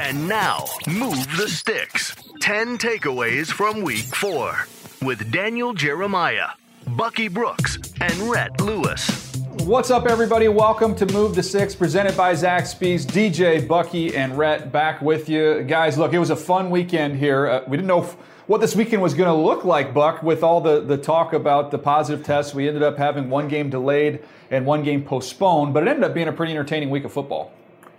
And now, Move the Sticks. 10 takeaways from week 4 with Daniel Jeremiah, Bucky Brooks, and Rhett Lewis. What's up, everybody? Welcome to Move the Sticks, presented by Zach Spees. DJ, Bucky, and Rhett back with you. Guys, look, it was a fun weekend here. We didn't know what this weekend was going to look like, Buck, with all the talk about the positive tests. We ended up having one game delayed and one game postponed, but it ended up being a pretty entertaining week of football.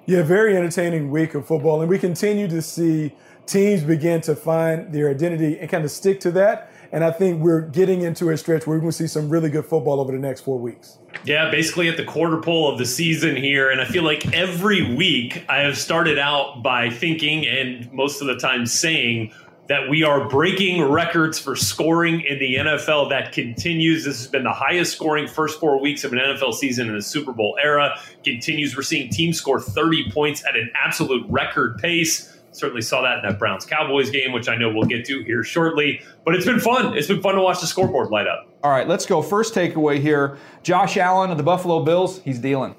Yeah, very entertaining week of football, and we continue to see teams begin to find their identity and kind of stick to that. And I think we're getting into a stretch where we're going to see some really good football over the next 4 weeks. Yeah, basically at the quarter pole of the season here. And I feel like every week I have started out by thinking and most of the time saying that we are breaking records for scoring in the NFL. That continues. This has been the highest scoring first 4 weeks of an NFL season in the Super Bowl era. Continues. We're seeing teams score 30 points at an absolute record pace. Certainly saw that in that Browns-Cowboys game, which I know we'll get to here shortly. But it's been fun. It's been fun to watch the scoreboard light up. All right, let's go. First takeaway here. Josh Allen of the Buffalo Bills, he's dealing.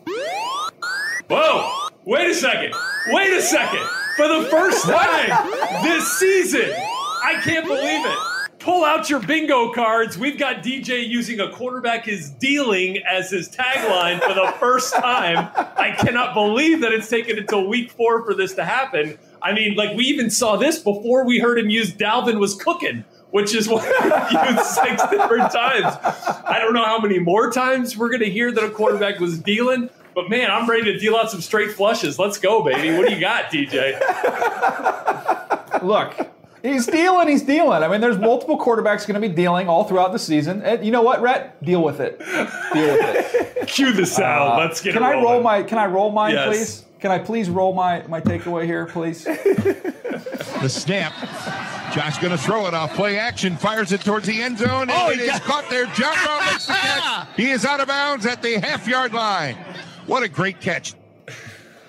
Whoa! Wait a second. Wait a second. For the first time this season, I can't believe it. Pull out your bingo cards. We've got DJ using "a quarterback is dealing" as his tagline for the first time. I cannot believe that it's taken until week 4 for this to happen. I mean, like, we even saw this before we heard him use "Dalvin was cooking," which is what he used 6 different times. I don't know how many more times we're going to hear that a quarterback was dealing. But, man, I'm ready to deal out some straight flushes. Let's go, baby. What do you got, DJ? Look, he's dealing. He's dealing. I mean, there's multiple quarterbacks going to be dealing all throughout the season. And you know what, Rhett? Deal with it. Deal with it. Cue the sound. Let's get it rolling. Can I roll mine, yes. Please? Can I please roll my takeaway here, please? The snap. Josh going to throw it off play action. Fires it towards the end zone. And it is caught there. John Brown makes the catch. He is out of bounds at the half-yard line. What a great catch.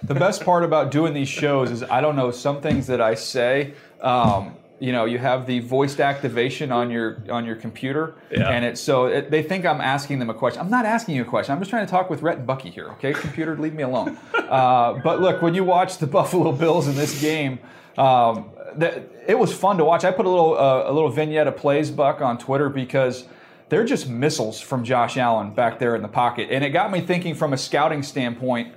The best part about doing these shows is, I don't know, some things that I say, you know, you have the voiced activation on your computer, and so they think I'm asking them a question. I'm not asking you a question. I'm just trying to talk with Rhett and Bucky here, okay? Computer, leave me alone. But look, when you watch the Buffalo Bills in this game, it was fun to watch. I put a little vignette of plays, Buck, on Twitter because they're just missiles from Josh Allen back there in the pocket. And it got me thinking from a scouting standpoint.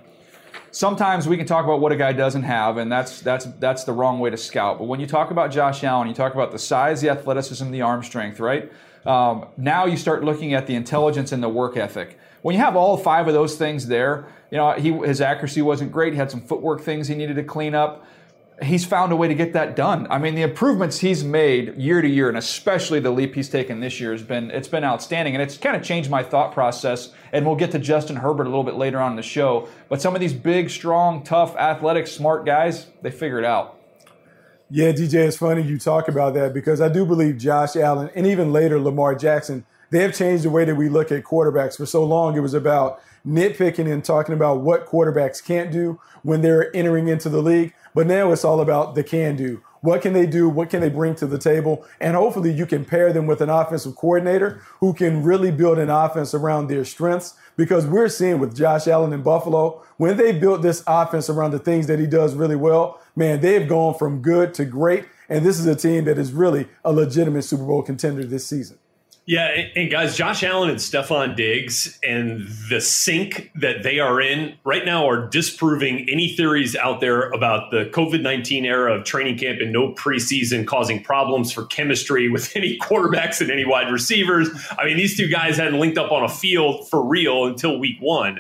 Sometimes we can talk about what a guy doesn't have, and that's the wrong way to scout. But when you talk about Josh Allen, you talk about the size, the athleticism, the arm strength, right? Now you start looking at the intelligence and the work ethic. When you have all 5 of those things there, you know, his accuracy wasn't great. He had some footwork things he needed to clean up. He's found a way to get that done. I mean, the improvements he's made year to year, and especially the leap he's taken this year, it's been outstanding. And it's kind of changed my thought process, and we'll get to Justin Herbert a little bit later on in the show. But some of these big, strong, tough, athletic, smart guys, they figure it out. Yeah, DJ, it's funny you talk about that because I do believe Josh Allen and even later Lamar Jackson, they have changed the way that we look at quarterbacks. For so long, it was about nitpicking and talking about what quarterbacks can't do when they're entering into the league. But now it's all about the can do. What can they do? What can they bring to the table? And hopefully you can pair them with an offensive coordinator who can really build an offense around their strengths, because we're seeing with Josh Allen in Buffalo, when they built this offense around the things that he does really well, man, they have gone from good to great. And this is a team that is really a legitimate Super Bowl contender this season. Yeah, and guys, Josh Allen and Stefon Diggs and the sink that they are in right now are disproving any theories out there about the COVID-19 era of training camp and no preseason causing problems for chemistry with any quarterbacks and any wide receivers. I mean, these 2 guys hadn't linked up on a field for real until week 1.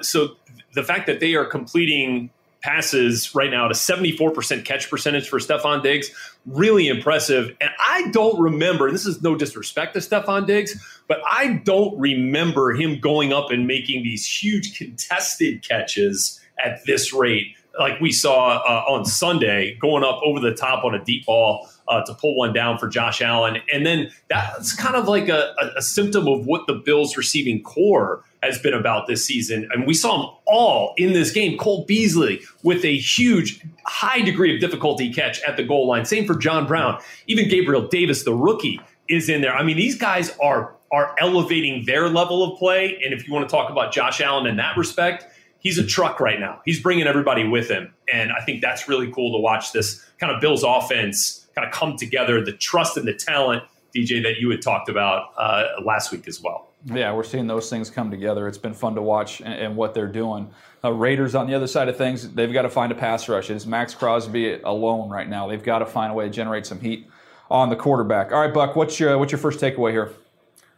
So the fact that they are completing passes right now at a 74% catch percentage for Stefon Diggs, really impressive. And I don't remember, and this is no disrespect to Stefon Diggs, but I don't remember him going up and making these huge contested catches at this rate like we saw on Sunday, going up over the top on a deep ball to pull one down for Josh Allen. And then that's kind of like a symptom of what the Bills receiving core has been about this season. And we saw them all in this game. Cole Beasley with a huge, high degree of difficulty catch at the goal line. Same for John Brown. Even Gabriel Davis, the rookie, is in there. I mean, these guys are elevating their level of play. And if you want to talk about Josh Allen in that respect, he's a truck right now. He's bringing everybody with him. And I think that's really cool to watch this kind of Bills offense kind of come together, the trust and the talent, DJ, that you had talked about last week as well. Yeah, we're seeing those things come together. It's been fun to watch and what they're doing. Raiders on the other side of things, they've got to find a pass rush. It's Max Crosby alone right now. They've got to find a way to generate some heat on the quarterback. All right, Buck, what's your first takeaway here?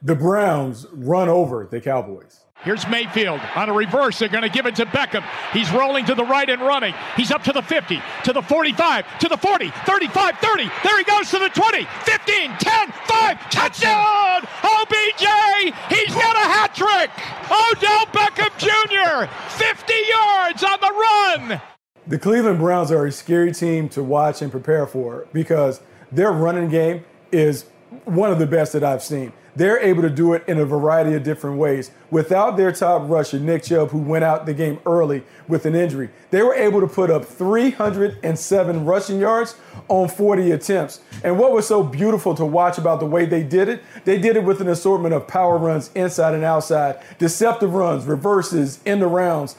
The Browns run over the Cowboys. Here's Mayfield on a reverse. They're going to give it to Beckham. He's rolling to the right and running. He's up to the 50, to the 45, to the 40, 35, 30. There he goes to the 20, 15, 10, 5. Touchdown! OBJ! He's got a hat trick! Odell Beckham Jr. 50 yards on the run! The Cleveland Browns are a scary team to watch and prepare for because their running game is one of the best that I've seen. They're able to do it in a variety of different ways. Without their top rusher, Nick Chubb, who went out the game early with an injury, they were able to put up 307 rushing yards on 40 attempts. And what was so beautiful to watch about the way they did it with an assortment of power runs inside and outside, deceptive runs, reverses, end arounds,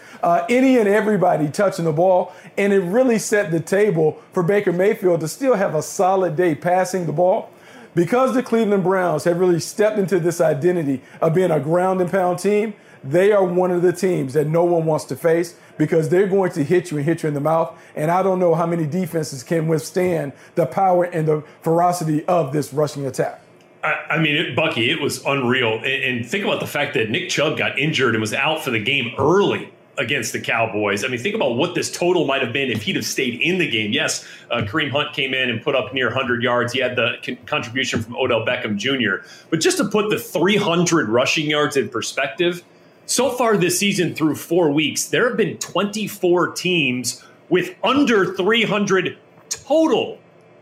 any and everybody touching the ball. And it really set the table for Baker Mayfield to still have a solid day passing the ball. Because the Cleveland Browns have really stepped into this identity of being a ground and pound team, they are one of the teams that no one wants to face because they're going to hit you and hit you in the mouth. And I don't know how many defenses can withstand the power and the ferocity of this rushing attack. I mean, Bucky, it was unreal. And think about the fact that Nick Chubb got injured and was out for the game early against the Cowboys. I mean, think about what this total might have been if he'd have stayed in the game. Yes, Kareem Hunt came in and put up near 100 yards. He had the contribution from Odell Beckham Jr. But just to put the 300 rushing yards in perspective, so far this season through 4 weeks, there have been 24 teams with under 300 total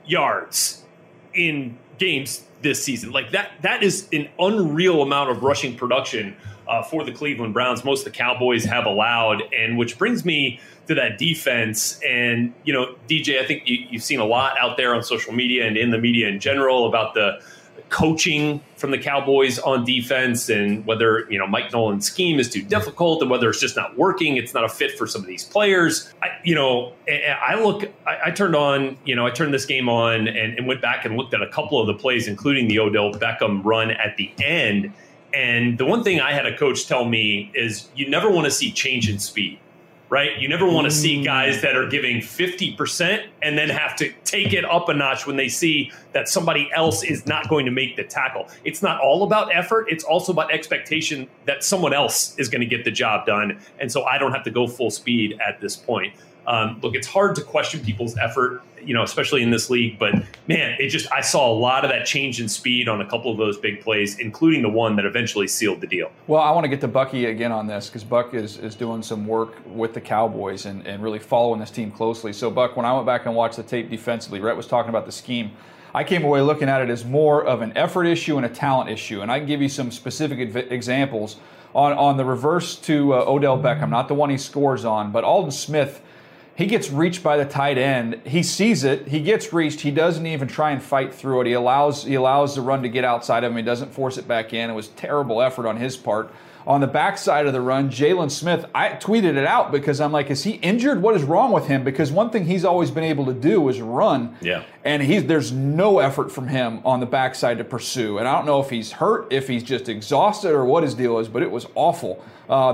yards in games this season. Like that is an unreal amount of rushing production for the Cleveland Browns. Most of the Cowboys have allowed, and which brings me to that defense. And, you know, DJ, I think you've seen a lot out there on social media and in the media in general about the coaching from the Cowboys on defense and whether, you know, Mike Nolan's scheme is too difficult and whether it's just not working. It's not a fit for some of these players. I turned this game on and went back and looked at a couple of the plays, including the Odell Beckham run at the end. And the one thing I had a coach tell me is you never want to see change in speed, right? You never want to see guys that are giving 50% and then have to take it up a notch when they see that somebody else is not going to make the tackle. It's not all about effort. It's also about expectation that someone else is going to get the job done. And so I don't have to go full speed at this point. Look, it's hard to question people's effort, you know, especially in this league. But, man, I saw a lot of that change in speed on a couple of those big plays, including the one that eventually sealed the deal. Well, I want to get to Bucky again on this because Buck is doing some work with the Cowboys and really following this team closely. So, Buck, when I went back and watched the tape defensively, Rhett was talking about the scheme. I came away looking at it as more of an effort issue and a talent issue. And I can give you some specific examples on the reverse to Odell Beckham, not the one he scores on, but Aldon Smith. He gets reached by the tight end. He sees it. He gets reached. He doesn't even try and fight through it. He allows the run to get outside of him. He doesn't force it back in. It was terrible effort on his part. On the backside of the run, Jalen Smith, I tweeted it out because I'm like, is he injured? What is wrong with him? Because one thing he's always been able to do is run. Yeah. And there's no effort from him on the backside to pursue. And I don't know if he's hurt, if he's just exhausted or what his deal is, but it was awful.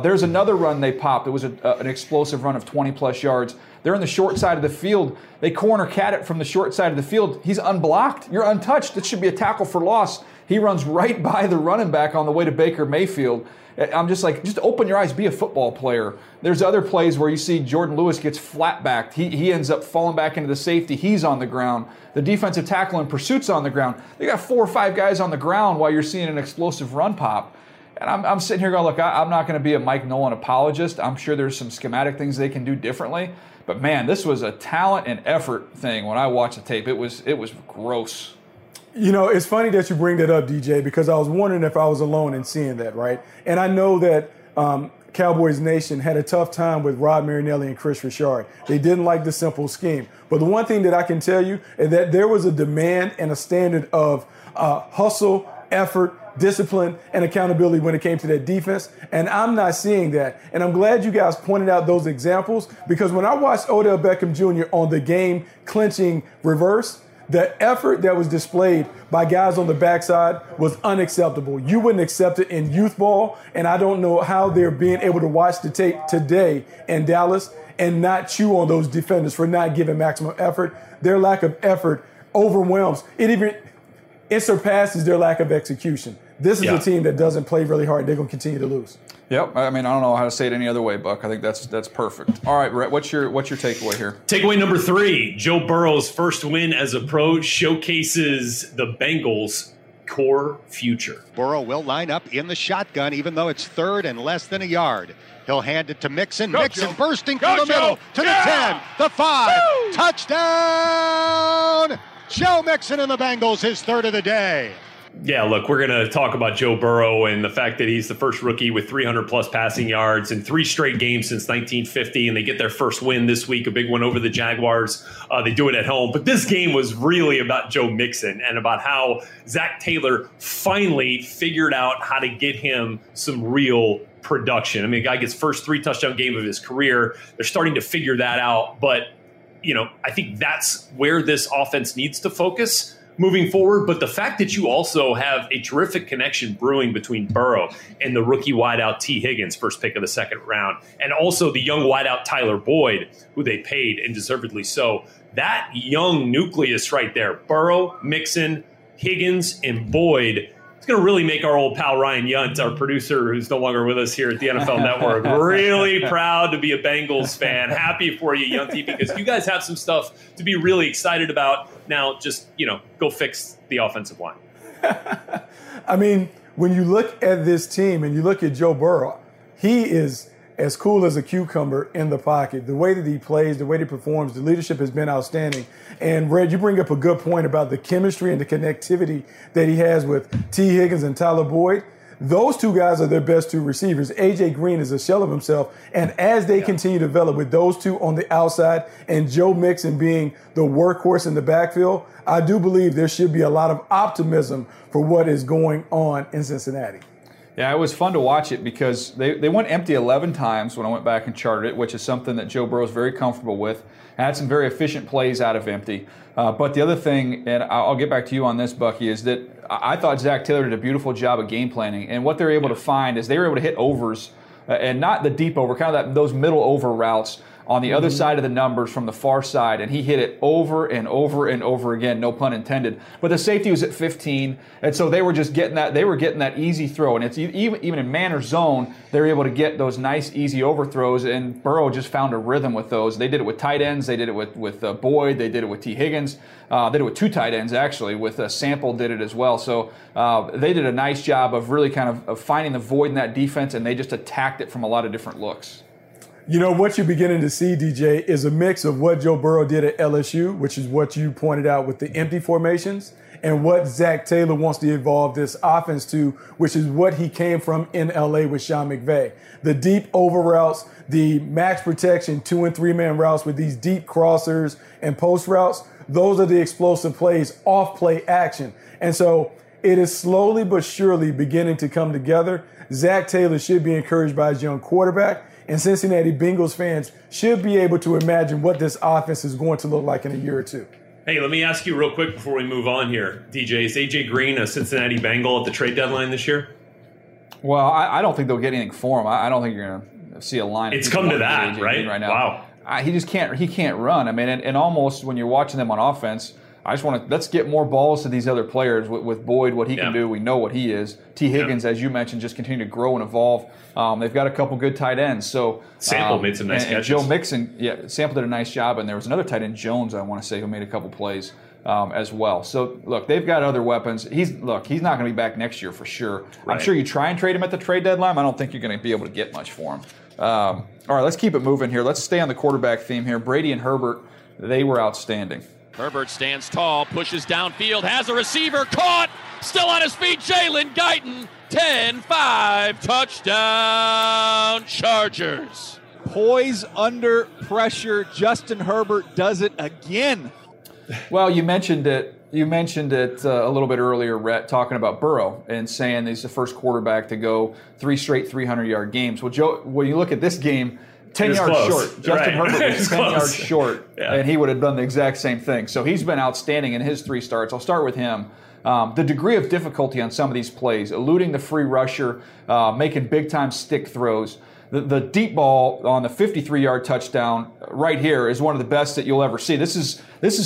There's another run they popped. It was an explosive run of 20-plus yards. They're in the short side of the field. They corner cat it from the short side of the field. He's unblocked. You're untouched. This should be a tackle for loss. He runs right by the running back on the way to Baker Mayfield. I'm just like, just open your eyes, be a football player. There's other plays where you see Jordan Lewis gets flat-backed. He ends up falling back into the safety. He's on the ground. The defensive tackle in pursuit's on the ground. They got 4 or 5 guys on the ground while you're seeing an explosive run pop. And I'm sitting here going, look, I'm not going to be a Mike Nolan apologist. I'm sure there's some schematic things they can do differently. But, man, this was a talent and effort thing when I watched the tape. It was gross. You know, it's funny that you bring that up, DJ, because I was wondering if I was alone in seeing that, right? And I know that Cowboys Nation had a tough time with Rod Marinelli and Chris Richard. They didn't like the simple scheme. But the one thing that I can tell you is that there was a demand and a standard of hustle, effort, discipline, and accountability when it came to that defense, and I'm not seeing that. And I'm glad you guys pointed out those examples, because when I watched Odell Beckham Jr. on the game-clinching reverse, the effort that was displayed by guys on the backside was unacceptable. You wouldn't accept it in youth ball, and I don't know how they're being able to watch the tape today in Dallas and not chew on those defenders for not giving maximum effort. Their lack of effort overwhelms. It surpasses their lack of execution. This is a team that doesn't play really hard. They're going to continue to lose. Yep. I mean, I don't know how to say it any other way, Buck. I think that's perfect. All right, Rhett, what's your takeaway here? Takeaway number 3, Joe Burrow's first win as a pro showcases the Bengals' core future. Burrow will line up in the shotgun, even though it's third and less than a yard. He'll hand it to Mixon. Go, Mixon Joe. Bursting Go, through the Joe. Middle to the 10, the 5. Woo! Touchdown! Joe Mixon and the Bengals, his third of the day. Yeah, look, we're going to talk about Joe Burrow and the fact that he's the first rookie with 300-plus passing yards in 3 straight games since 1950, and they get their first win this week, a big one over the Jaguars. They do it at home. But this game was really about Joe Mixon and about how Zach Taylor finally figured out how to get him some real production. I mean, a guy gets first 3 touchdown game of his career. They're starting to figure that out, but you know, I think that's where this offense needs to focus moving forward. But the fact that you also have a terrific connection brewing between Burrow and the rookie wideout T. Higgins, first pick of the second round, and also the young wideout Tyler Boyd, who they paid and deservedly so. That young nucleus right there, Burrow, Mixon, Higgins, and Boyd, it's going to really make our old pal Ryan Yunt, our producer who's no longer with us here at the NFL Network, really proud to be a Bengals fan. Happy for you, Yunty, because you guys have some stuff to be really excited about. Now just, you know, go fix the offensive line. I mean, when you look at this team and you look at Joe Burrow, he is as cool as a cucumber in the pocket. The way that he plays, the way that he performs, the leadership has been outstanding. And, Red, you bring up a good point about the chemistry and the connectivity that he has with T. Higgins and Tyler Boyd. Those two guys are their best 2 receivers. A.J. Green is a shell of himself. And as they continue to develop with those two on the outside and Joe Mixon being the workhorse in the backfield, I do believe there should be a lot of optimism for what is going on in Cincinnati. Yeah, it was fun to watch it because they went empty 11 times when I went back and charted it, which is something that Joe Burrow's very comfortable with. Had some very efficient plays out of empty. But the other thing, and I'll get back to you on this, Bucky, is that I thought Zach Taylor did a beautiful job of game planning. And what they're able to find is they were able to hit overs, and not the deep over, kind of those middle over routes on the other side of the numbers from the far side, and he hit it over and over and over again, no pun intended. But the safety was at 15, and so they were just getting that. They were getting that easy throw, and it's even in man or zone, they're able to get those nice easy overthrows. And Burrow just found a rhythm with those. They did it with tight ends. They did it with Boyd. They did it with T. Higgins. They did it with 2 tight ends actually. With Sample did it as well. So they did a nice job of really kind of finding the void in that defense, and they just attacked it from a lot of different looks. You know, what you're beginning to see, DJ, is a mix of what Joe Burrow did at LSU, which is what you pointed out with the empty formations, and what Zach Taylor wants to evolve this offense to, which is what he came from in L.A. with Sean McVay. The deep over routes, the max protection 2- and 3-man routes with these deep crossers and post routes, those are the explosive plays, off-play action. And so it is slowly but surely beginning to come together. Zach Taylor should be encouraged by his young quarterback. And Cincinnati Bengals fans should be able to imagine what this offense is going to look like in a year or 2. Hey, let me ask you real quick before we move on here, DJ. Is A.J. Green a Cincinnati Bengal at the trade deadline this year? Well, I don't think they'll get anything for him. I don't think you're going to see a line. It's come to that, right? Right now. Wow. He just can't. He can't run. I mean, and almost when you're watching them on offense, I just want to, let's get more balls to these other players with Boyd, what he can do. We know what he is. T. Higgins, as you mentioned, just continue to grow and evolve. They've got a couple good tight ends. So Sample made some nice catches. And Joe Mixon, Sample did a nice job. And there was another tight end, Jones, I want to say, who made a couple plays. as well. So look, they've got other weapons. He's not going to be back next year for sure. Right. I'm sure you try and trade him at the trade deadline. I don't think you're going to be able to get much for him. All right, let's keep it moving here. Let's stay on the quarterback theme here. Brady and Herbert, they were outstanding. Herbert stands tall, pushes downfield, has a receiver caught, still on his feet, Jalen Guyton, 10-5, touchdown Chargers. Poise under pressure, Justin Herbert does it again. Well, you mentioned it a little bit earlier, Rhett, talking about Burrow and saying he's the first quarterback to go three straight 300-yard games. Well, Joe, when you look at this game, 10 yards close. Short. Justin right. Herbert was 10 close. Yards short, yeah. And he would have done the exact same thing. So he's been outstanding in his three starts. I'll start with him. The degree of difficulty on some of these plays, eluding the free rusher, making big-time stick throws. The deep ball on the 53-yard touchdown right here is one of the best that you'll ever see. This is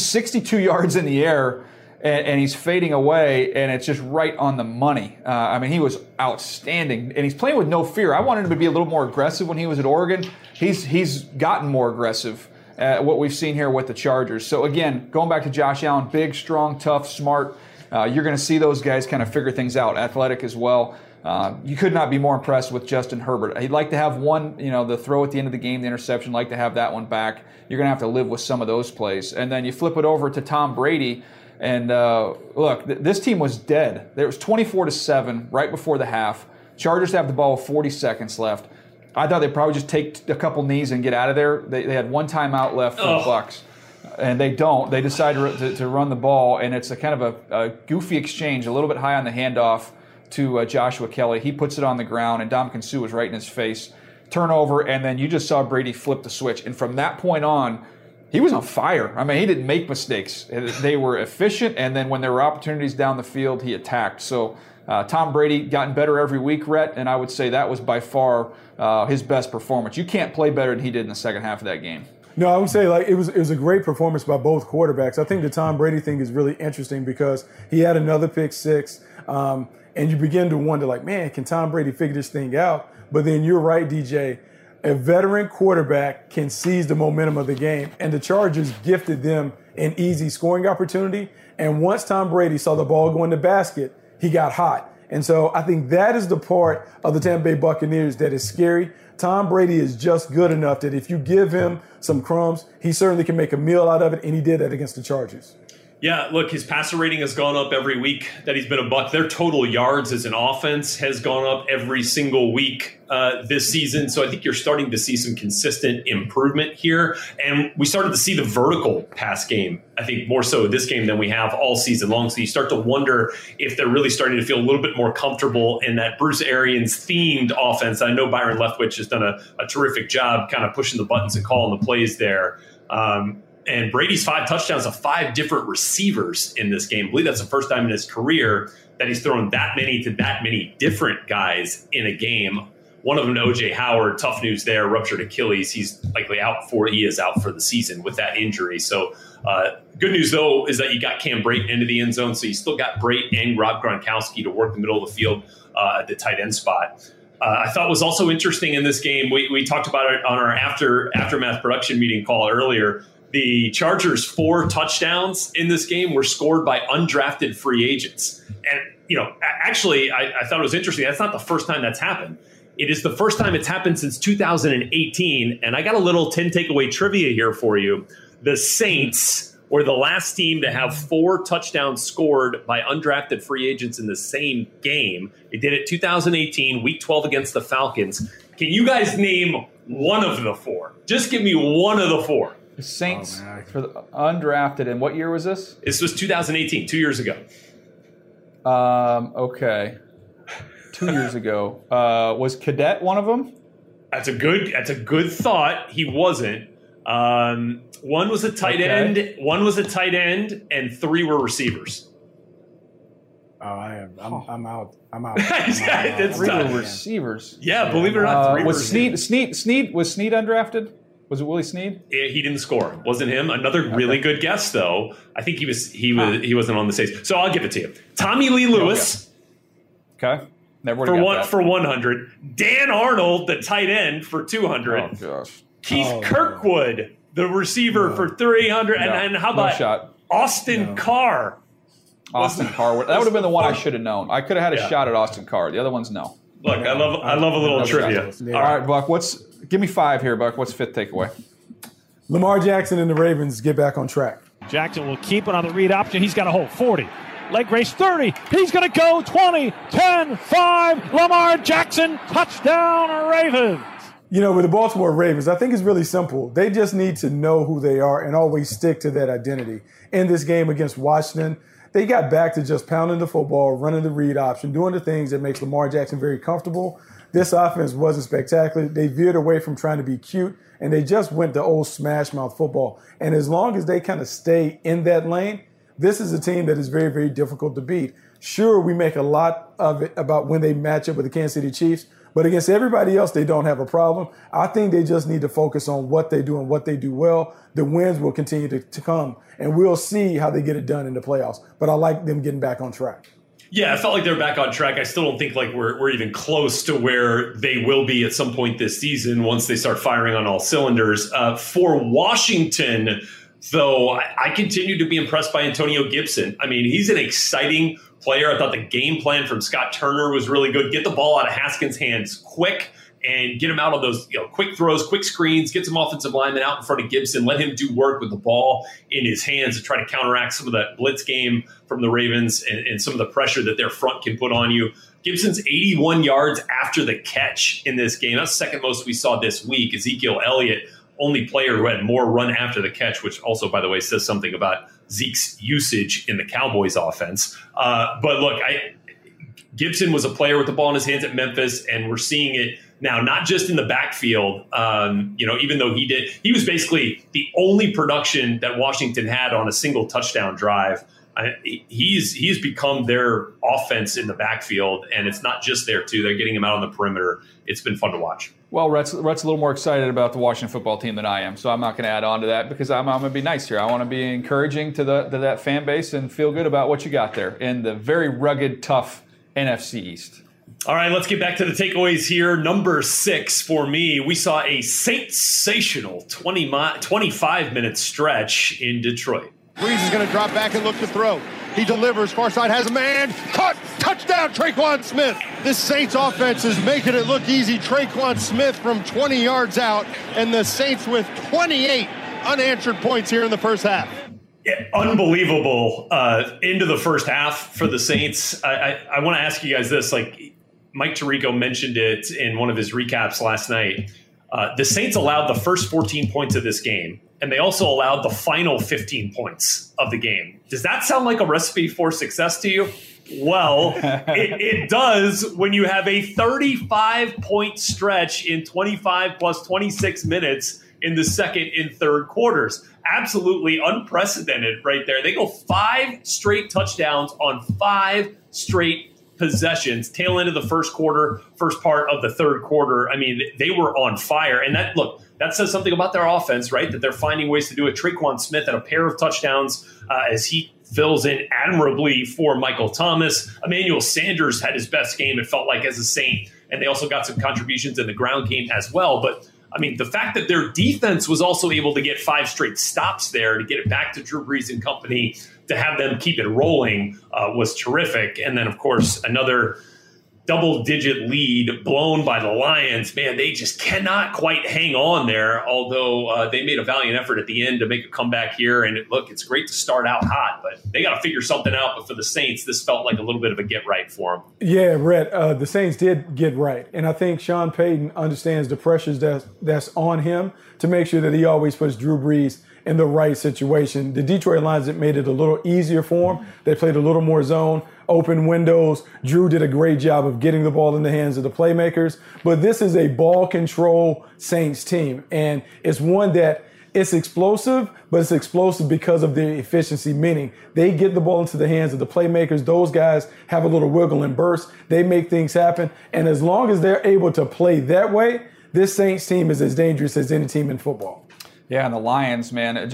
62 yards in the air, and he's fading away, and it's just right on the money. I mean, he was outstanding, and he's playing with no fear. I wanted him to be a little more aggressive when he was at Oregon. He's gotten more aggressive at what we've seen here with the Chargers. So, again, going back to Josh Allen, big, strong, tough, smart. You're going to see those guys kind of figure things out, athletic as well. You could not be more impressed with Justin Herbert. He'd like to have one, the throw at the end of the game, the interception, like to have that one back. You're going to have to live with some of those plays. And then you flip it over to Tom Brady, and look, this team was dead. There was 24-7 right before the half. Chargers have the ball with 40 seconds left. I thought they'd probably just take a couple knees and get out of there. They had one timeout left for the Bucks. And they don't. They decide to run the ball, and it's a kind of a goofy exchange, a little bit high on the handoff to Joshua Kelly. He puts it on the ground, and Dominican Sue was right in his face. Turnover, and then you just saw Brady flip the switch. And from that point on, he was on fire. I mean, he didn't make mistakes. They were efficient, and then when there were opportunities down the field, he attacked. So Tom Brady gotten better every week, Rhett, and I would say that was by far his best performance. You can't play better than he did in the second half of that game. No, I would say it was a great performance by both quarterbacks. I think the Tom Brady thing is really interesting because he had another pick six, and you begin to wonder, man, can Tom Brady figure this thing out? But then you're right, DJ. A veteran quarterback can seize the momentum of the game, and the Chargers gifted them an easy scoring opportunity. And once Tom Brady saw the ball go in the basket, he got hot. And so I think that is the part of the Tampa Bay Buccaneers that is scary. Tom Brady is just good enough that if you give him some crumbs, he certainly can make a meal out of it, and he did that against the Chargers. Yeah, look, his passer rating has gone up every week that he's been a Buck. Their total yards as an offense has gone up every single week this season. So I think you're starting to see some consistent improvement here. And we started to see the vertical pass game, I think, more so this game than we have all season long. So you start to wonder if they're really starting to feel a little bit more comfortable in that Bruce Arians-themed offense. I know Byron Leftwich has done a terrific job kind of pushing the buttons and calling the plays there. And Brady's 5 touchdowns of 5 different receivers in this game. I believe that's the first time in his career that he's thrown that many to that many different guys in a game. One of them to O.J. Howard, tough news there, ruptured Achilles. He's likely out for the season with that injury. So good news, though, is that you got Cam Brate into the end zone. So you still got Brate and Rob Gronkowski to work the middle of the field at the tight end spot. I thought was also interesting in this game, we talked about it on our aftermath production meeting call earlier. The Chargers' 4 touchdowns in this game were scored by undrafted free agents. And, actually, I thought it was interesting. That's not the first time that's happened. It is the first time it's happened since 2018. And I got a little 10 takeaway trivia here for you. The Saints were the last team to have 4 touchdowns scored by undrafted free agents in the same game. They did it 2018, week 12 against the Falcons. Can you guys name one of the 4? Just give me one of the 4. Saints for the undrafted. And what year was this? This was 2018, 2 years ago. Okay. 2 years ago. Was Cadet one of them? That's a good thought. He wasn't. One was a tight end. One was a tight end, and 3 were receivers. Oh, I am. I'm out. I'm out. That's 3 were receivers. Yeah, believe it or not, 3 was receivers. Was Snead undrafted? Was it Willie Snead? He didn't score. Wasn't him. Another really good guess, though. I think he wasn't on the stage. So I'll give it to you. Tommy Lee Lewis. Okay. Never would have got that. For 100. Dan Arnold, the tight end, for 200. Oh, gosh. Keith Kirkwood, the receiver, for 300. No. And how about Austin Carr. That would have been the one I should have known. I could have had a shot at Austin Carr. The other ones, no. Look, I love a little trivia. Yeah. All right, Buck. Give me five here, Buck. What's fifth takeaway? Lamar Jackson and the Ravens get back on track. Jackson will keep it on the read option. He's got a hole. 40. Leg race 30. He's going to go 20, 10, 5. Lamar Jackson, touchdown Ravens. You know, with the Baltimore Ravens, I think it's really simple. They just need to know who they are and always stick to that identity. In this game against Washington, they got back to just pounding the football, running the read option, doing the things that makes Lamar Jackson very comfortable. This offense wasn't spectacular. They veered away from trying to be cute, and they just went to old smash-mouth football. And as long as they kind of stay in that lane, this is a team that is very, very difficult to beat. Sure, we make a lot of it about when they match up with the Kansas City Chiefs, but against everybody else, they don't have a problem. I think they just need to focus on what they do and what they do well. The wins will continue to come, and we'll see how they get it done in the playoffs. But I like them getting back on track. Yeah, I felt like they're back on track. I still don't think like we're even close to where they will be at some point this season once they start firing on all cylinders. For Washington, though, I continue to be impressed by Antonio Gibson. I mean, he's an exciting player. I thought the game plan from Scott Turner was really good. Get the ball out of Haskins' hands quick and get him out on those quick throws, quick screens, get some offensive linemen out in front of Gibson, let him do work with the ball in his hands to try to counteract some of that blitz game from the Ravens and some of the pressure that their front can put on you. Gibson's 81 yards after the catch in this game. That's the second most we saw this week. Ezekiel Elliott, only player who had more run after the catch, which also, by the way, says something about Zeke's usage in the Cowboys offense. But look, Gibson was a player with the ball in his hands at Memphis, and we're seeing it now, not just in the backfield. Even though he was basically the only production that Washington had on a single touchdown drive. He's become their offense in the backfield, and it's not just there, too. They're getting him out on the perimeter. It's been fun to watch. Well, Rhett's a little more excited about the Washington football team than I am, so I'm not going to add on to that because I'm going to be nice here. I want to be encouraging to that fan base and feel good about what you got there in the very rugged, tough NFC East. All right, let's get back to the takeaways here. Number 6 for me, we saw a sensational 25-minute stretch in Detroit. Brees is going to drop back and look to throw. He delivers. Far side has a man. Caught. Touchdown, Tre'Quan Smith. This Saints offense is making it look easy. Tre'Quan Smith from 20 yards out. And the Saints with 28 unanswered points here in the first half. Yeah, unbelievable into the first half for the Saints. I want to ask you guys this. Like Mike Tirico mentioned it in one of his recaps last night. The Saints allowed the first 14 points of this game, and they also allowed the final 15 points of the game. Does that sound like a recipe for success to you? Well, it does when you have a 35-point stretch in 25 plus 26 minutes in the second and third quarters. Absolutely unprecedented right there. They go 5 straight touchdowns on 5 straight possessions, tail end of the first quarter, first part of the third quarter. I mean, they were on fire. And that says something about their offense, right? That they're finding ways to do it. Tre'Quan Smith had a pair of touchdowns as he fills in admirably for Michael Thomas. Emmanuel Sanders had his best game, it felt like, as a Saint. And they also got some contributions in the ground game as well. But, I mean, the fact that their defense was also able to get 5 straight stops there to get it back to Drew Brees and company, to have them keep it rolling was terrific. And then, of course, another double-digit lead blown by the Lions. Man, they just cannot quite hang on there, although they made a valiant effort at the end to make a comeback here. And, look, it's great to start out hot, but they got to figure something out. But for the Saints, this felt like a little bit of a get-right for them. Yeah, Rhett, the Saints did get right. And I think Sean Payton understands the pressures that's on him to make sure that he always puts Drew Brees in the right situation. The Detroit Lions made it a little easier for him. They played a little more zone, open windows. Drew did a great job of getting the ball in the hands of the playmakers. But this is a ball control Saints team. And it's one that it's explosive, but it's explosive because of their efficiency, meaning they get the ball into the hands of the playmakers. Those guys have a little wiggle and burst. They make things happen. And as long as they're able to play that way, this Saints team is as dangerous as any team in football. Yeah, and the Lions, man,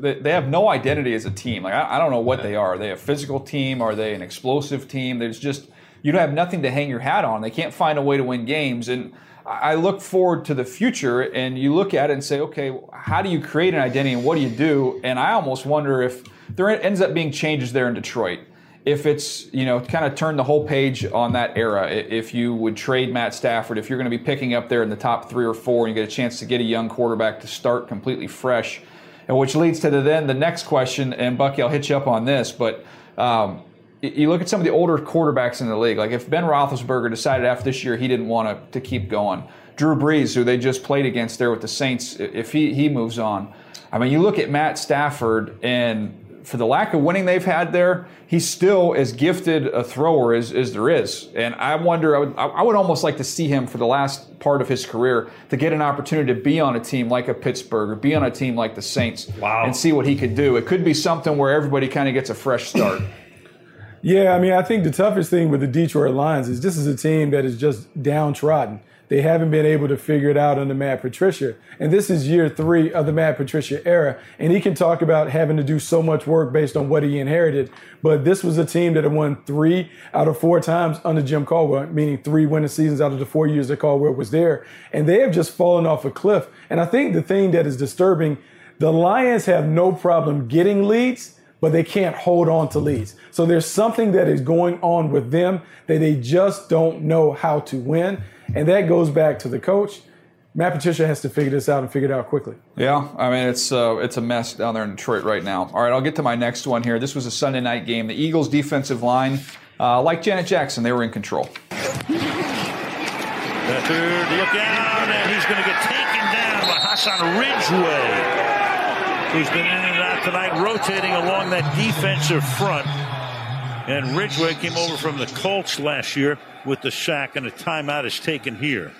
they have no identity as a team. Like I don't know what they are. Are they a physical team? Are they an explosive team? There's just you don't have nothing to hang your hat on. They can't find a way to win games. And I look forward to the future, and you look at it and say, okay, how do you create an identity and what do you do? And I almost wonder if there ends up being changes there in Detroit. If it's, you know, kind of turn the whole page on that era, if you would trade Matt Stafford, if you're going to be picking up there in the top 3 or 4 and you get a chance to get a young quarterback to start completely fresh, and which leads to the next question, and Bucky, I'll hit you up on this, but you look at some of the older quarterbacks in the league, like if Ben Roethlisberger decided after this year he didn't want to keep going, Drew Brees, who they just played against there with the Saints, if he moves on. I mean, you look at Matt Stafford, and for the lack of winning they've had there, he's still as gifted a thrower as there is. And I wonder, I would almost like to see him for the last part of his career to get an opportunity to be on a team like a Pittsburgh or be on a team like the Saints and see what he could do. It could be something where everybody kind of gets a fresh start. Yeah, I mean, I think the toughest thing with the Detroit Lions is this is a team that is just downtrodden. They haven't been able to figure it out under Matt Patricia. And this is year 3 of the Matt Patricia era. And he can talk about having to do so much work based on what he inherited. But this was a team that had won 3 out of 4 times under Jim Caldwell, meaning 3 winning seasons out of the 4 years that Caldwell was there. And they have just fallen off a cliff. And I think the thing that is disturbing, the Lions have no problem getting leads, but they can't hold on to leads. So there's something that is going on with them that they just don't know how to win. And that goes back to the coach. Matt Patricia has to figure this out and figure it out quickly. Yeah, I mean, it's a mess down there in Detroit right now. All right, I'll get to my next one here. This was a Sunday night game. The Eagles' defensive line, like Janet Jackson, they were in control. The third, look out, and he's going to get taken down by Hassan Ridgeway, who's been in and out tonight, rotating along that defensive front. And Ridgeway came over from the Colts last year with the sack, and a timeout is taken here.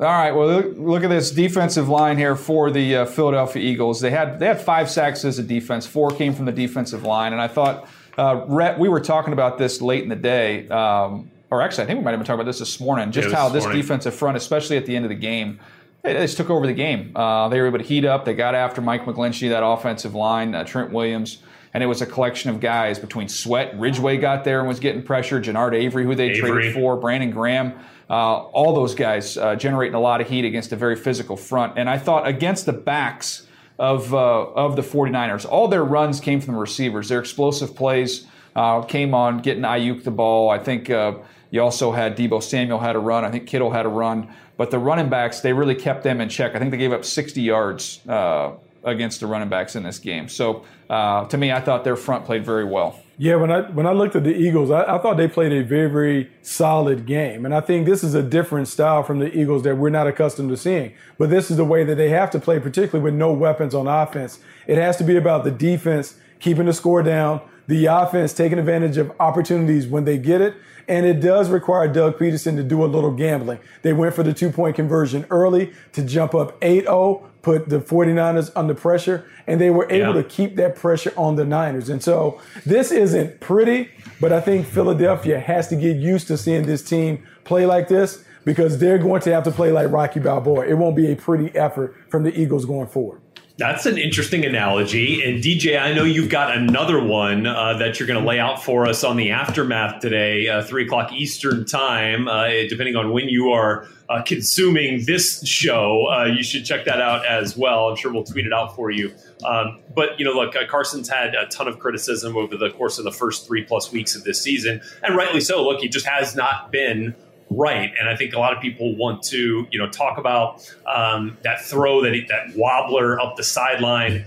All right, well, look at this defensive line here for the Philadelphia Eagles. They had 5 sacks as a defense. 4 came from the defensive line, and I thought, Rhett, we were talking about this late in the day, or actually I think we might have been talking about this this morning, just how this defensive front, especially at the end of the game, they just took over the game. They were able to heat up. They got after Mike McGlinchey, that offensive line, Trent Williams. And it was a collection of guys between Sweat. Ridgeway got there and was getting pressure. Jannard Avery, who they traded for. Brandon Graham. All those guys generating a lot of heat against a very physical front. And I thought against the backs of the 49ers, all their runs came from the receivers. Their explosive plays came on getting Ayuk the ball. I think you also had Debo Samuel had a run. I think Kittle had a run. But the running backs, they really kept them in check. I think they gave up 60 yards against the running backs in this game. So to me, I thought their front played very well. Yeah, when I looked at the Eagles, I thought they played a very, very solid game. And I think this is a different style from the Eagles that we're not accustomed to seeing. But this is the way that they have to play, particularly with no weapons on offense. It has to be about the defense keeping the score down, the offense taking advantage of opportunities when they get it, and it does require Doug Peterson to do a little gambling. They went for the 2-point conversion early to jump up 8-0, put the 49ers under pressure, and they were able to keep that pressure on the Niners. And so this isn't pretty, but I think Philadelphia has to get used to seeing this team play like this because they're going to have to play like Rocky Balboa. It won't be a pretty effort from the Eagles going forward. That's an interesting analogy. And DJ, I know you've got another one that you're going to lay out for us on the aftermath today, 3 o'clock Eastern time. Depending on when you are consuming this show, you should check that out as well. I'm sure we'll tweet it out for you. But, you know, look, Carson's had a ton of criticism over the course of the first 3+ weeks of this season. And rightly so. Look, he just has not been right. And I think a lot of people want to, you know, talk about that throw, that wobbler up the sideline.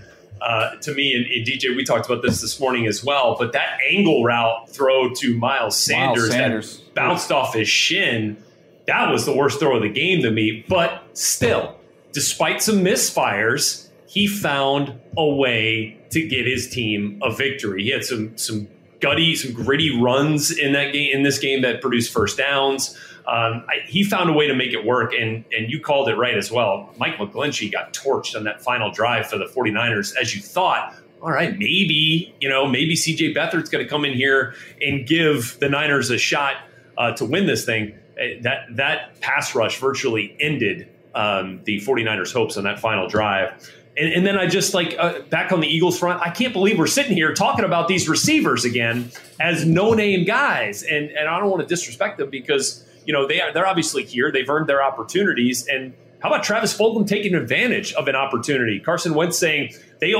To me, and DJ, we talked about this morning as well, but that angle route throw to Miles Sanders that bounced off his shin, that was the worst throw of the game to me. But still, despite some misfires, he found a way to get his team a victory. He had some gritty runs in that game, in this game, that produced first downs. He found a way to make it work, and you called it right as well. Mike McGlinchey got torched on that final drive for the 49ers, as you thought. All right, maybe C.J. Beathard's going to come in here and give the Niners a shot to win this thing. That pass rush virtually ended the 49ers' hopes on that final drive. And then I just like back on the Eagles front, I can't believe we're sitting here talking about these receivers again as no-name guys. And I don't want to disrespect them because, you know, they're obviously here. They've earned their opportunities. And how about Travis Fulgham taking advantage of an opportunity? Carson Wentz saying he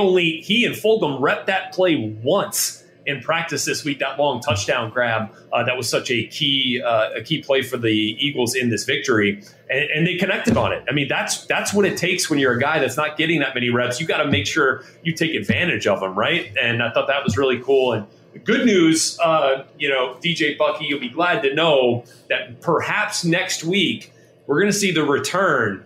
and Fulgham repped that play once in practice this week, that long touchdown grab. That was such a key play for the Eagles in this victory. And they connected on it. I mean, that's what it takes when you're a guy that's not getting that many reps. You got to make sure you take advantage of them, right? And I thought that was really cool. And good news, you know, DJ Bucky, you'll be glad to know that perhaps next week we're going to see the return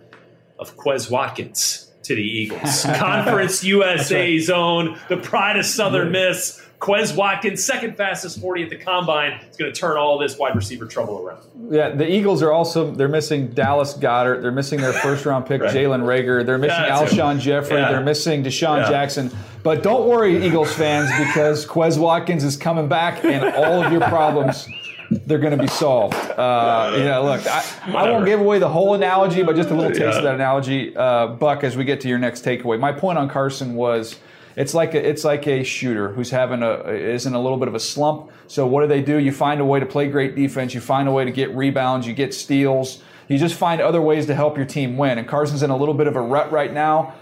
of Quez Watkins to the Eagles. Conference USA right. Zone, the pride of Southern Miss. Quez Watkins, second fastest 40 at the Combine. It's going to turn all this wide receiver trouble around. Yeah, the Eagles are also, they're missing Dallas Goedert. They're missing their first-round pick, right. Jalen Reagor. They're missing Alshon Jeffrey. Yeah. They're missing Deshaun Jackson. But don't worry, Eagles fans, because Quez Watkins is coming back, and all of your problems, they're going to be solved. You know, look, I won't give away the whole analogy, but just a little taste of that analogy, Buck, as we get to your next takeaway. My point on Carson was, It's like a shooter who's is in a little bit of a slump. So what do? You find a way to play great defense. You find a way to get rebounds. You get steals. You just find other ways to help your team win. And Carson's in a little bit of a rut right now.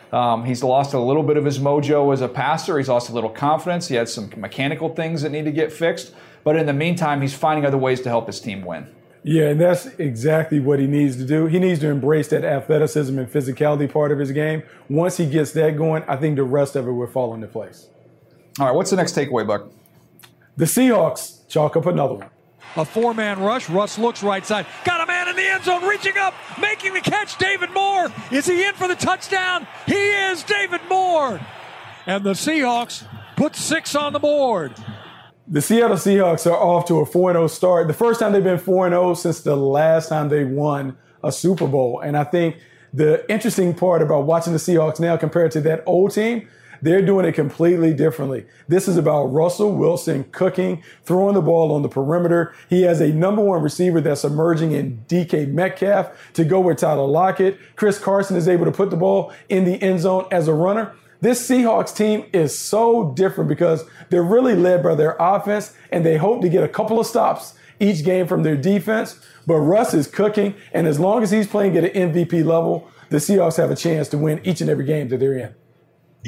He's lost a little bit of his mojo as a passer. He's lost a little confidence. He had some mechanical things that need to get fixed. But in the meantime, he's finding other ways to help his team win. Yeah, and that's exactly what he needs to do. He needs to embrace that athleticism and physicality part of his game. Once he gets that going, I think the rest of it will fall into place. All right, what's the next takeaway, Buck? The Seahawks chalk up another one. A four-man rush. Russ looks right side. Got a man in the end zone, reaching up, making the catch. David Moore. Is he in for the touchdown? He is. David Moore. And the Seahawks put 6 on the board. The Seattle Seahawks are off to a 4-0 start. The first time they've been 4-0 since the last time they won a Super Bowl. And I think the interesting part about watching the Seahawks now compared to that old team, they're doing it completely differently. This is about Russell Wilson cooking, throwing the ball on the perimeter. He has a number one receiver that's emerging in DK Metcalf to go with Tyler Lockett. Chris Carson is able to put the ball in the end zone as a runner. This Seahawks team is so different because they're really led by their offense, and they hope to get a couple of stops each game from their defense. But Russ is cooking, and as long as he's playing at an MVP level, the Seahawks have a chance to win each and every game that they're in.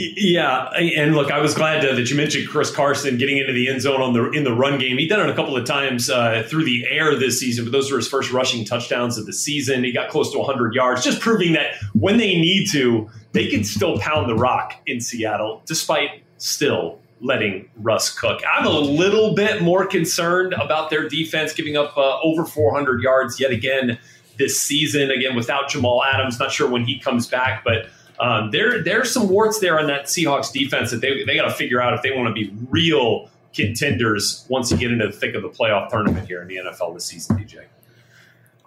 Yeah, and look, I was glad that you mentioned Chris Carson getting into the end zone in the run game. He'd done it a couple of times through the air this season, but those were his first rushing touchdowns of the season. He got close to 100 yards, just proving that when they need to, they can still pound the rock in Seattle, despite still letting Russ cook. I'm a little bit more concerned about their defense giving up over 400 yards yet again this season, again, without Jamal Adams. Not sure when he comes back, but there's some warts there on that Seahawks defense that they got to figure out if they want to be real contenders once you get into the thick of the playoff tournament here in the NFL this season, DJ.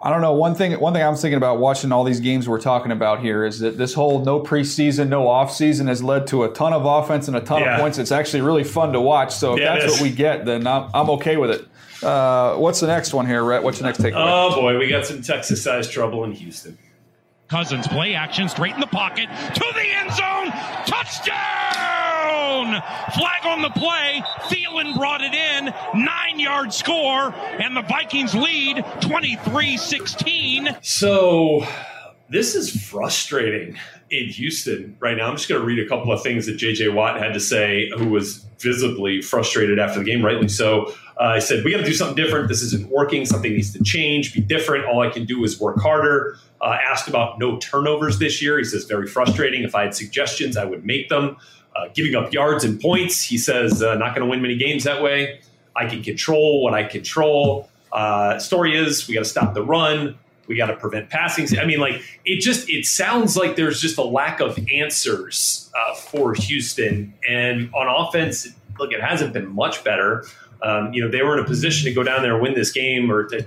I don't know. One thing I'm thinking about watching all these games we're talking about here is that this whole no preseason, no offseason has led to a ton of offense and a ton of points. It's actually really fun to watch. So if that's what we get, then I'm okay with it. What's the next one here, Rhett? What's the next takeaway? Oh, boy. We got some Texas-sized trouble in Houston. Cousins, play action, straight in the pocket, to the end zone, touchdown! Flag on the play, Thielen brought it in, 9-yard score, and the Vikings lead 23-16. So, this is frustrating in Houston right now. I'm just going to read a couple of things that J.J. Watt had to say, who was visibly frustrated after the game, rightly so. I said, we got to do something different. This isn't working. Something needs to change, be different. All I can do is work harder. Asked about no turnovers this year. He says, very frustrating. If I had suggestions, I would make them. Giving up yards and points. He says, not going to win many games that way. I can control what I control. Story is, we got to stop the run. We got to prevent passing. I mean, like, it sounds like there's just a lack of answers for Houston. And on offense, look, it hasn't been much better. You know, they were in a position to go down there and win this game or to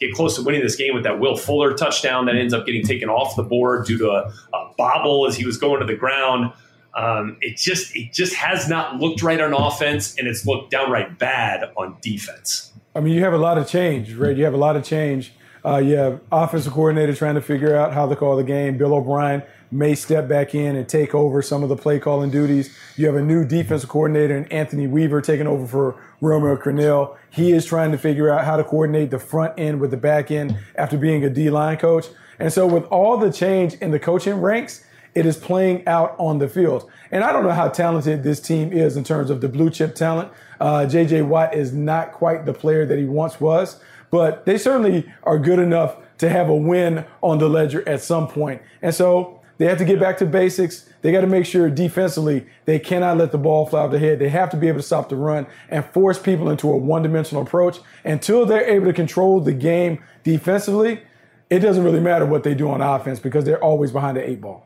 get close to winning this game with that Will Fuller touchdown that ends up getting taken off the board due to a bobble as he was going to the ground. It just has not looked right on offense, and it's looked downright bad on defense. I mean, you have a lot of change, right? You have a lot of change. You have offensive coordinator trying to figure out how to call the game. Bill O'Brien may step back in and take over some of the play calling duties. You have a new defensive coordinator in Anthony Weaver taking over for Romeo Crennel. He is trying to figure out how to coordinate the front end with the back end after being a D-line coach. And so with all the change in the coaching ranks, it is playing out on the field. And I don't know how talented this team is in terms of the blue chip talent. J.J. Watt is not quite the player that he once was, but they certainly are good enough to have a win on the ledger at some point. And so they have to get back to basics. They got to make sure defensively they cannot let the ball fly off the head. They have to be able to stop the run and force people into a one-dimensional approach. Until they're able to control the game defensively, it doesn't really matter what they do on offense because they're always behind the eight ball.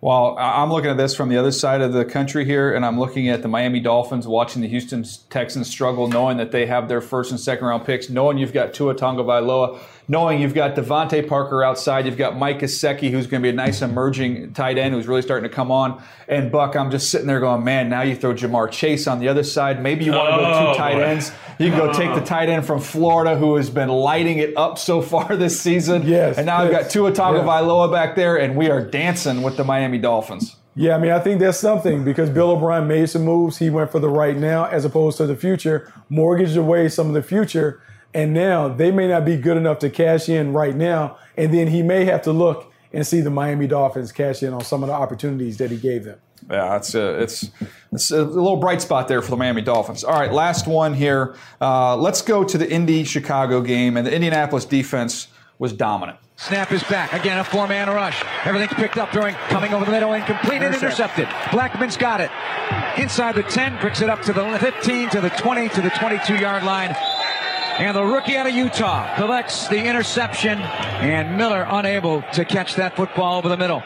Well, I'm looking at this from the other side of the country here, and I'm looking at the Miami Dolphins watching the Houston Texans struggle, knowing that they have their first and second round picks, knowing you've got Tua Tagovailoa, knowing you've got Devontae Parker outside, you've got Mike Gesicki, who's going to be a nice emerging tight end who's really starting to come on. And, Buck, I'm just sitting there going, man, now you throw Jamar Chase on the other side. Maybe you want to go two tight ends. You can go take the tight end from Florida who has been lighting it up so far this season. Yes. And now I've got Tua Tagovailoa back there, and we are dancing with the Miami Dolphins. Yeah, I mean, I think that's something because Bill O'Brien made some moves. He went for the right now as opposed to the future, mortgaged away some of the future, and now they may not be good enough to cash in right now, and then he may have to look and see the Miami Dolphins cash in on some of the opportunities that he gave them. Yeah, it's a little bright spot there for the Miami Dolphins. All right, last one here. Let's go to the Indy-Chicago game, and the Indianapolis defense was dominant. Snap is back. Again, a four-man rush. Everything's picked up during coming over the middle, incomplete and intercepted. Blackman's got it. Inside the 10, brings it up to the 15, to the 20, to the 22-yard line. And the rookie out of Utah collects the interception, and Miller unable to catch that football over the middle.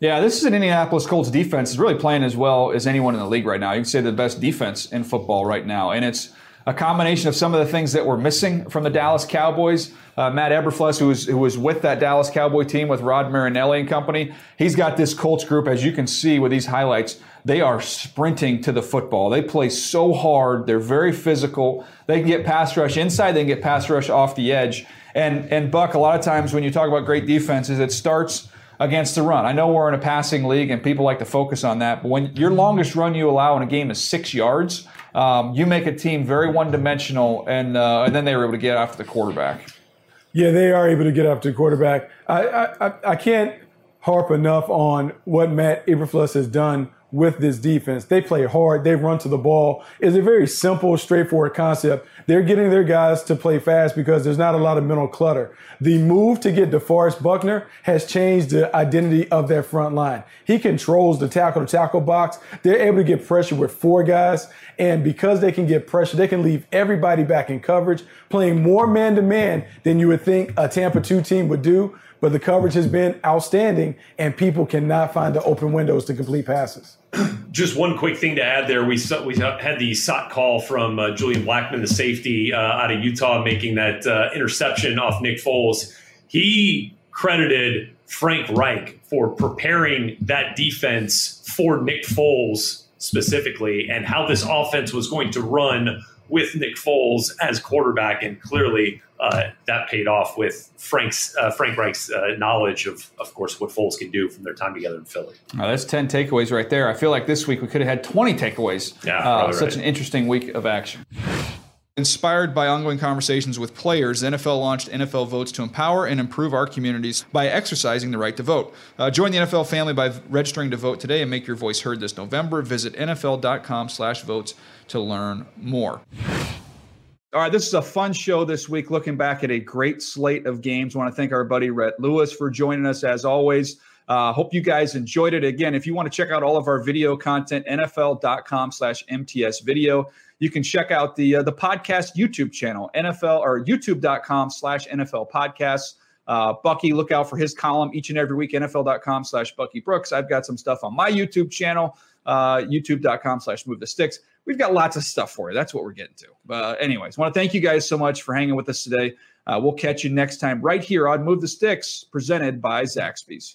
Yeah, this is an Indianapolis Colts defense that's really playing as well as anyone in the league right now. You can say the best defense in football right now, and it's a combination of some of the things that were missing from the Dallas Cowboys. Matt Eberflus, who was with that Dallas Cowboy team with Rod Marinelli and company, he's got this Colts group, as you can see with these highlights, they are sprinting to the football. They play so hard. They're very physical. They can get pass rush inside. They can get pass rush off the edge. And Buck, a lot of times when you talk about great defenses, it starts against the run. I know we're in a passing league and people like to focus on that, but when your longest run you allow in a game is 6 yards, you make a team very one-dimensional, and then they were able to get after the quarterback. Yeah, they are able to get after the quarterback. I can't harp enough on what Matt Eberflus has done with this defense. They play hard. They run to the ball. It's a very simple, straightforward concept. They're getting their guys to play fast because there's not a lot of mental clutter. The move to get DeForest Buckner has changed the identity of their front line. He controls the tackle-to-tackle box. They're able to get pressure with four guys, and because they can get pressure, they can leave everybody back in coverage, playing more man-to-man than you would think a Tampa 2 team would do, but the coverage has been outstanding, and people cannot find the open windows to complete passes. Just one quick thing to add there. We had the SOT call from Julian Blackman, the safety out of Utah, making that interception off Nick Foles. He credited Frank Reich for preparing that defense for Nick Foles specifically and how this offense was going to run with Nick Foles as quarterback. And clearly that paid off with Frank Reich's knowledge of course, what Foles can do from their time together in Philly. Now, that's 10 takeaways right there. I feel like this week we could have had 20 takeaways. Yeah, such an interesting week of action. Inspired by ongoing conversations with players, the NFL launched NFL Votes to empower and improve our communities by exercising the right to vote. Join the NFL family by registering to vote today and make your voice heard this November. Visit NFL.com/votes to learn more. All right, this is a fun show this week, looking back at a great slate of games. I want to thank our buddy Rhett Lewis for joining us as always. Hope you guys enjoyed it. Again, if you want to check out all of our video content, NFL.com/MTS video. You can check out the podcast YouTube channel, NFL or YouTube.com/NFL podcasts. Bucky, look out for his column each and every week, NFL.com/Bucky Brooks. I've got some stuff on my YouTube channel, YouTube.com/Move the Sticks. We've got lots of stuff for you. That's what we're getting to. But anyways, want to thank you guys so much for hanging with us today. We'll catch you next time right here on Move the Sticks, presented by Zach Spees.